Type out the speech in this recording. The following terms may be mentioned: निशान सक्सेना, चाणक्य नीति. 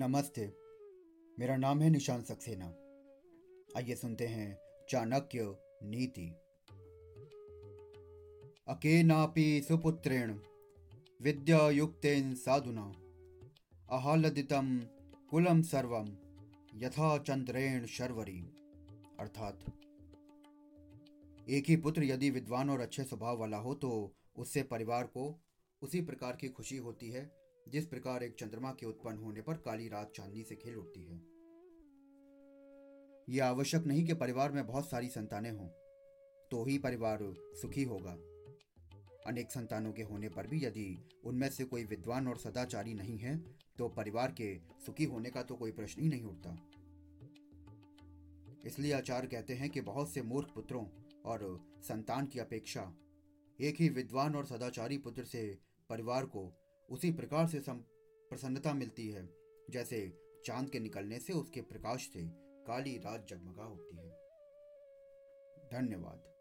नमस्ते, मेरा नाम है निशान सक्सेना। आइए सुनते हैं चाणक्य नीति। अकेनापि सुपुत्रेण विद्यायुक्तेन साधुना आह्लादितं कुलं सर्वं यथा चंद्रेण शर्वरी। अर्थात, एक ही पुत्र यदि विद्वान और अच्छे स्वभाव वाला हो तो उससे परिवार को उसी प्रकार की खुशी होती है जिस प्रकार एक चंद्रमा के उत्पन्न होने पर काली रात चांदनी से खिल उठती है। यह आवश्यक नहीं कि परिवार में बहुत सारी संतानें हों तो ही परिवार सुखी होगा। अनेक संतानों के होने पर भी यदि उनमें से कोई विद्वान और सदाचारी नहीं है तो परिवार के सुखी होने का तो कोई प्रश्न ही नहीं उठता। इसलिए आचार्य कहते हैं कि बहुत से मूर्ख पुत्रों और संतान की अपेक्षा एक ही विद्वान और सदाचारी पुत्र से परिवार को उसी प्रकार से प्रसन्नता मिलती है जैसे चांद के निकलने से उसके प्रकाश से काली रात जगमगा होती है। धन्यवाद।